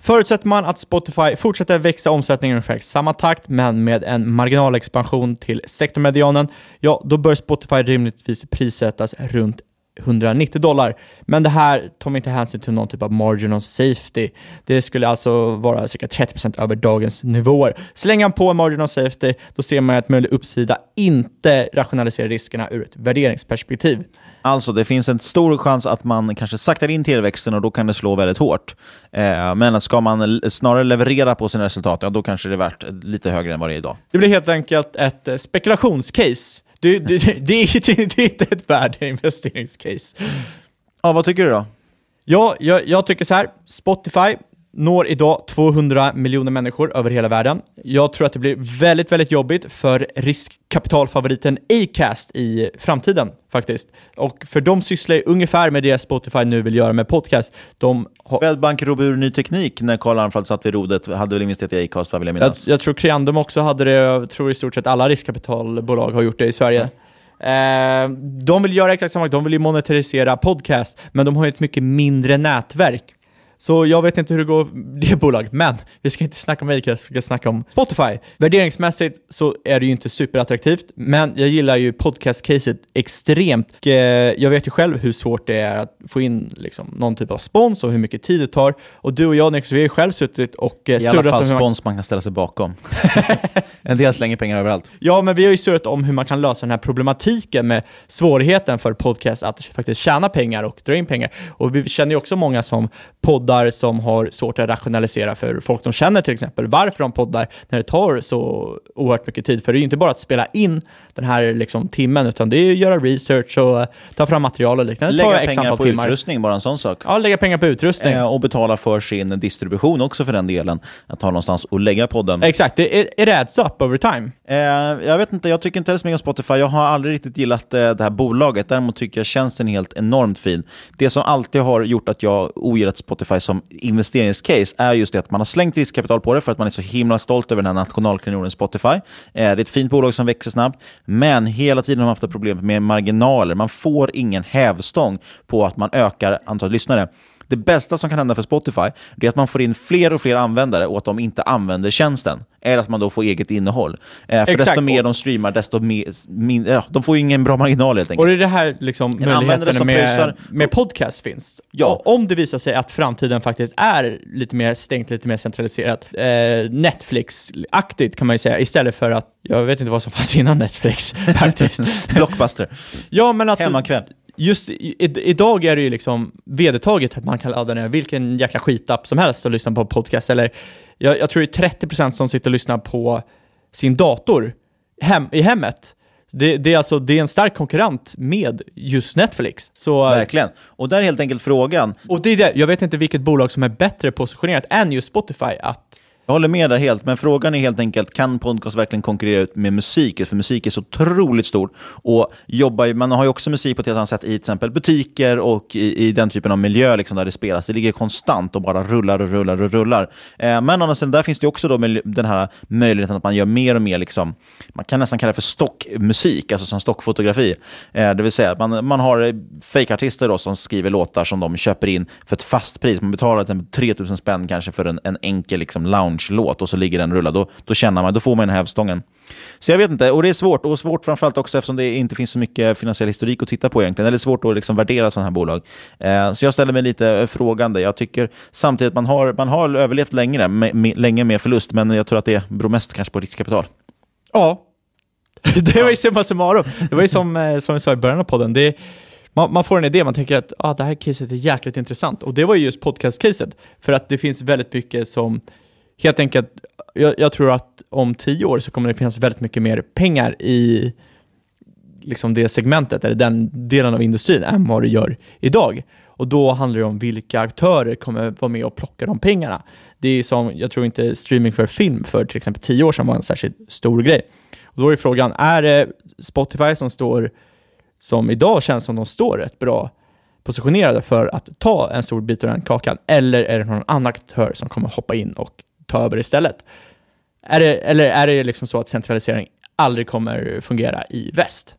Förutsätter man att Spotify fortsätter växa omsättningen ungefär samma takt men med en marginalexpansion till sektormedianen, ja då bör Spotify rimligtvis prissättas runt $190. Men det här tar inte hänsyn till någon typ av margin of safety. Det skulle alltså vara cirka 30% över dagens nivåer. Slänger man på en margin of safety, då ser man att möjlig uppsida inte rationaliserar riskerna ur ett värderingsperspektiv. Alltså det finns en stor chans att man kanske saktar in tillväxten och då kan det slå väldigt hårt. Men ska man snarare leverera på sina resultat, ja, då kanske det är värt lite högre än vad det är idag. Det blir helt enkelt ett spekulationscase. Det är inte ett värdeinvesteringscase. Ja, vad tycker du då? Ja, jag tycker så här. Spotify, når idag 200 miljoner människor över hela världen. Jag tror att det blir väldigt, väldigt jobbigt för riskkapitalfavoriten Acast i framtiden faktiskt. Och för de sysslar ungefär med det Spotify nu vill göra med podcast. Swedbank Robur ny teknik när Karl Arnfald satt vid rodet hade väl investerat i Acast, vad vill jag minnas? Jag tror Credendum också hade det. Jag tror i stort sett alla riskkapitalbolag har gjort det i Sverige. Mm. De vill göra exakt samma. De vill ju monetarisera podcast, men de har ju ett mycket mindre nätverk. Så jag vet inte hur det går det bolaget. Men vi ska inte snacka om Acast, vi ska snacka om Spotify. Värderingsmässigt så är det ju inte superattraktivt, men jag gillar ju podcast-caset extremt. Jag vet ju själv hur svårt det är att få in liksom någon typ av spons och hur mycket tid det tar. Och du och jag, Niklas, vi har ju själv suttit och surrat. I alla fall spons man kan ställa sig bakom. En del slänger pengar överallt. Ja, men vi har ju surrat om hur man kan lösa den här problematiken med svårigheten för podcast att faktiskt tjäna pengar och dra in pengar. Och vi känner ju också många som poddar som har svårt att rationalisera för folk som känner, till exempel varför de poddar när det tar så oerhört mycket tid. För det är ju inte bara att spela in den här liksom timmen, utan det är ju att göra research och ta fram material och liknande. Lägga pengar på utrustning, bara en sån sak. Ja, lägga pengar på utrustning. Och betala för sin distribution också för den delen. Att ha någonstans och lägga podden. Exakt, det är adds up over time. Jag vet inte, jag tycker inte heller så mycket om Spotify. Jag har aldrig riktigt gillat det här bolaget. Däremot tycker jag tjänsten helt enormt fin. Det som alltid har gjort att jag ogillat Spotify som investeringscase är just det att man har slängt riskkapital på det för att man är så himla stolt över den här nationalklenionen Spotify. Det är ett fint bolag som växer snabbt, men hela tiden har man haft problem med marginaler. Man får ingen hävstång på att man ökar antalet lyssnare. Det bästa som kan hända för Spotify är att man får in fler och fler användare och att de inte använder tjänsten. Eller att man då får eget innehåll. För desto mer de streamar, desto mer... Ja, de får ju ingen bra marginal helt enkelt. Och det är det här liksom möjligheterna med podcast finns. Ja. Om det visar sig att framtiden faktiskt är lite mer stängt, lite mer centraliserat. Netflix-aktigt kan man ju säga. Istället för att... Jag vet inte vad som fanns innan Netflix faktiskt. Blockbuster. Ja, men att... Hemmakväll. Just idag är det ju liksom vedertaget att man kan ladda ner vilken jäkla skitapp som helst och lyssna på podcast. Eller jag tror det är 30% som sitter och lyssnar på sin dator i hemmet. Det är en stark konkurrent med just Netflix. Så, verkligen. Och där är helt enkelt frågan. Och jag vet inte vilket bolag som är bättre positionerat än just Spotify att... Jag håller med där helt, men frågan är helt enkelt, kan podcast verkligen konkurrera ut med musik? För musik är så otroligt stor och man har ju också musik på ett helt annat sätt i till exempel butiker och i den typen av miljö liksom, där det spelas. Det ligger konstant och bara rullar. Men annars där finns det också då den här möjligheten att man gör mer och mer liksom, man kan nästan kalla det för stockmusik, alltså som stockfotografi. Det vill säga att man har fejkartister då som skriver låtar som de köper in för ett fast pris. Man betalar till exempel 3000 spänn kanske för en enkel liksom, lounge låt och så ligger den rullad, då känner man, då får man den hävstången. Så jag vet inte, och det är svårt, och svårt framförallt också eftersom det inte finns så mycket finansiell historik att titta på egentligen, eller svårt att liksom värdera sådana här bolag. Så jag ställer mig lite frågande. Jag tycker samtidigt att man har överlevt längre länge med förlust, men jag tror att det beror mest kanske på riskkapital. Ja. Det var ju summa summarum. Det var ju som jag sa i början av podden, det är man får en idé, man tänker att det här caset är jäkligt intressant, och det var ju just podcast-caset, för att det finns väldigt mycket som helt enkelt, jag tror att om 10 år så kommer det finnas väldigt mycket mer pengar i liksom det segmentet eller den delen av industrin än vad det gör idag. Och då handlar det om vilka aktörer kommer vara med och plocka de pengarna. Det är som, jag tror inte streaming för film för till exempel 10 år sedan var en särskilt stor grej. Och då är frågan, är det Spotify som idag känns som de står rätt bra positionerade för att ta en stor bit av den kakan, eller är det någon annan aktör som kommer hoppa in och ta över istället? Eller är det liksom så att centralisering aldrig kommer fungera i väst?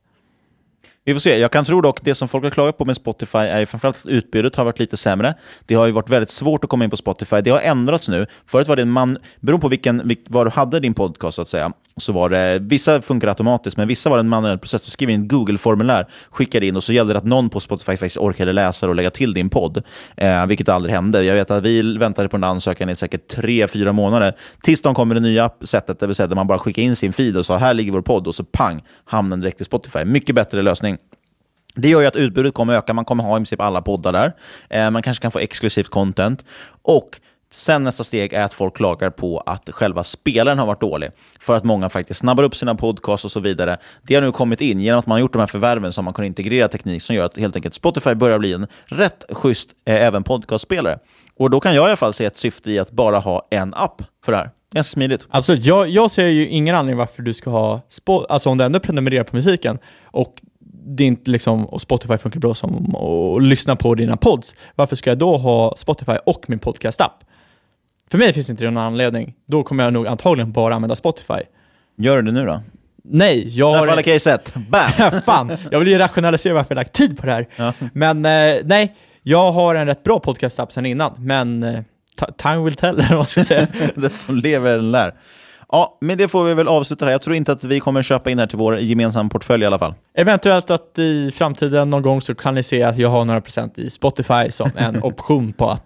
Vi får se. Jag kan tro dock det som folk har klagat på med Spotify är framförallt att utbudet har varit lite sämre. Det har ju varit väldigt svårt att komma in på Spotify. Det har ändrats nu. Förut var det beroende på vad du hade din podcast så att säga, så var det, vissa funkar automatiskt men vissa var det en manuell process. Du skrev in Google-formulär, skickade in och så gällde det att någon på Spotify faktiskt orkade läsa och lägga till din podd, vilket aldrig hände. Jag vet att vi väntade på den ansökan i säkert 3-4 månader tills de kom med det nya sättet, det vill säga där man bara skickar in sin feed och sa här ligger vår podd, och så pang, hamnar den direkt i Spotify. Mycket bättre lösning. Det gör ju att utbudet kommer öka, man kommer ha i princip alla poddar där, man kanske kan få exklusivt content och Sen nästa steg är att folk klagar på att själva spelaren har varit dålig, för att många faktiskt snabbar upp sina podcasts och så vidare. Det har nu kommit in genom att man har gjort de här förvärven, som man kan integrera teknik som gör att helt enkelt Spotify börjar bli en rätt schysst även podcastspelare. Och då kan jag i alla fall se ett syfte i att bara ha en app för det här. Det är smidigt. Absolut. Jag ser ju ingen anledning varför du ska ha alltså om du ändå prenumererar på musiken och det är inte liksom, och Spotify funkar bra som att lyssna på dina pods. Varför ska jag då ha Spotify och min podcast-app? För mig finns det inte någon anledning. Då kommer jag nog antagligen bara använda Spotify. Gör du det nu då? Nej, jag har... Därför alla caset. Bam! Fan, jag vill ju rationalisera varför jag lagt tid på det här. Ja. Men nej, jag har en rätt bra podcast-app sedan innan. Men time will tell, eller vad ska jag säga. Det som lever lär. Ja, men det får vi väl avsluta här. Jag tror inte att vi kommer köpa in här till vår gemensamma portfölj i alla fall. Eventuellt att i framtiden någon gång så kan ni se att jag har några procent i Spotify som en option på att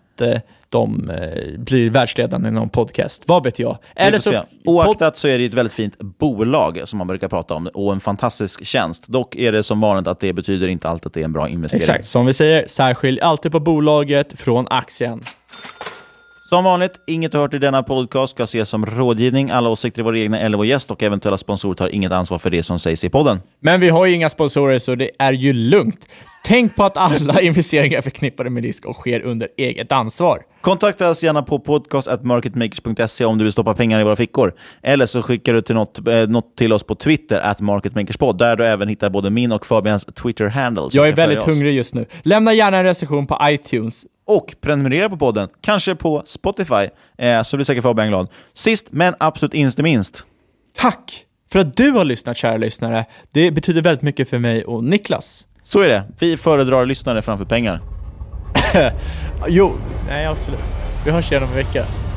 de blir världsledande i någon podcast. Vad vet jag? Eller så, oaktat så är det ett väldigt fint bolag som man brukar prata om och en fantastisk tjänst. Dock är det som vanligt att det betyder inte alltid att det är en bra investering. Exakt, som vi säger, särskilj alltid på bolaget från aktien. Som vanligt, inget hört i denna podcast ska ses som rådgivning. Alla åsikter i vår egna eller vår gäst och eventuella sponsorer tar inget ansvar för det som sägs i podden. Men vi har ju inga sponsorer så det är ju lugnt. Tänk på att alla investeringar är förknippade med risk och sker under eget ansvar. Kontakta oss gärna på podcast@marketmakers.se om du vill stoppa pengar i våra fickor. Eller så skickar du till något till oss på Twitter @marketmakerspod där du även hittar både min och Fabians Twitter-handle. Jag är väldigt hungrig just nu. Lämna gärna en recension på iTunes. Och prenumerera på podden, kanske på Spotify, så blir säkert Fabian glad. Sist men absolut inte minst. Tack för att du har lyssnat, kära lyssnare. Det betyder väldigt mycket för mig och Niklas. Så är det. Vi föredrar lyssnare framför pengar. Jo, nej absolut. Vi hörs igen om en vecka.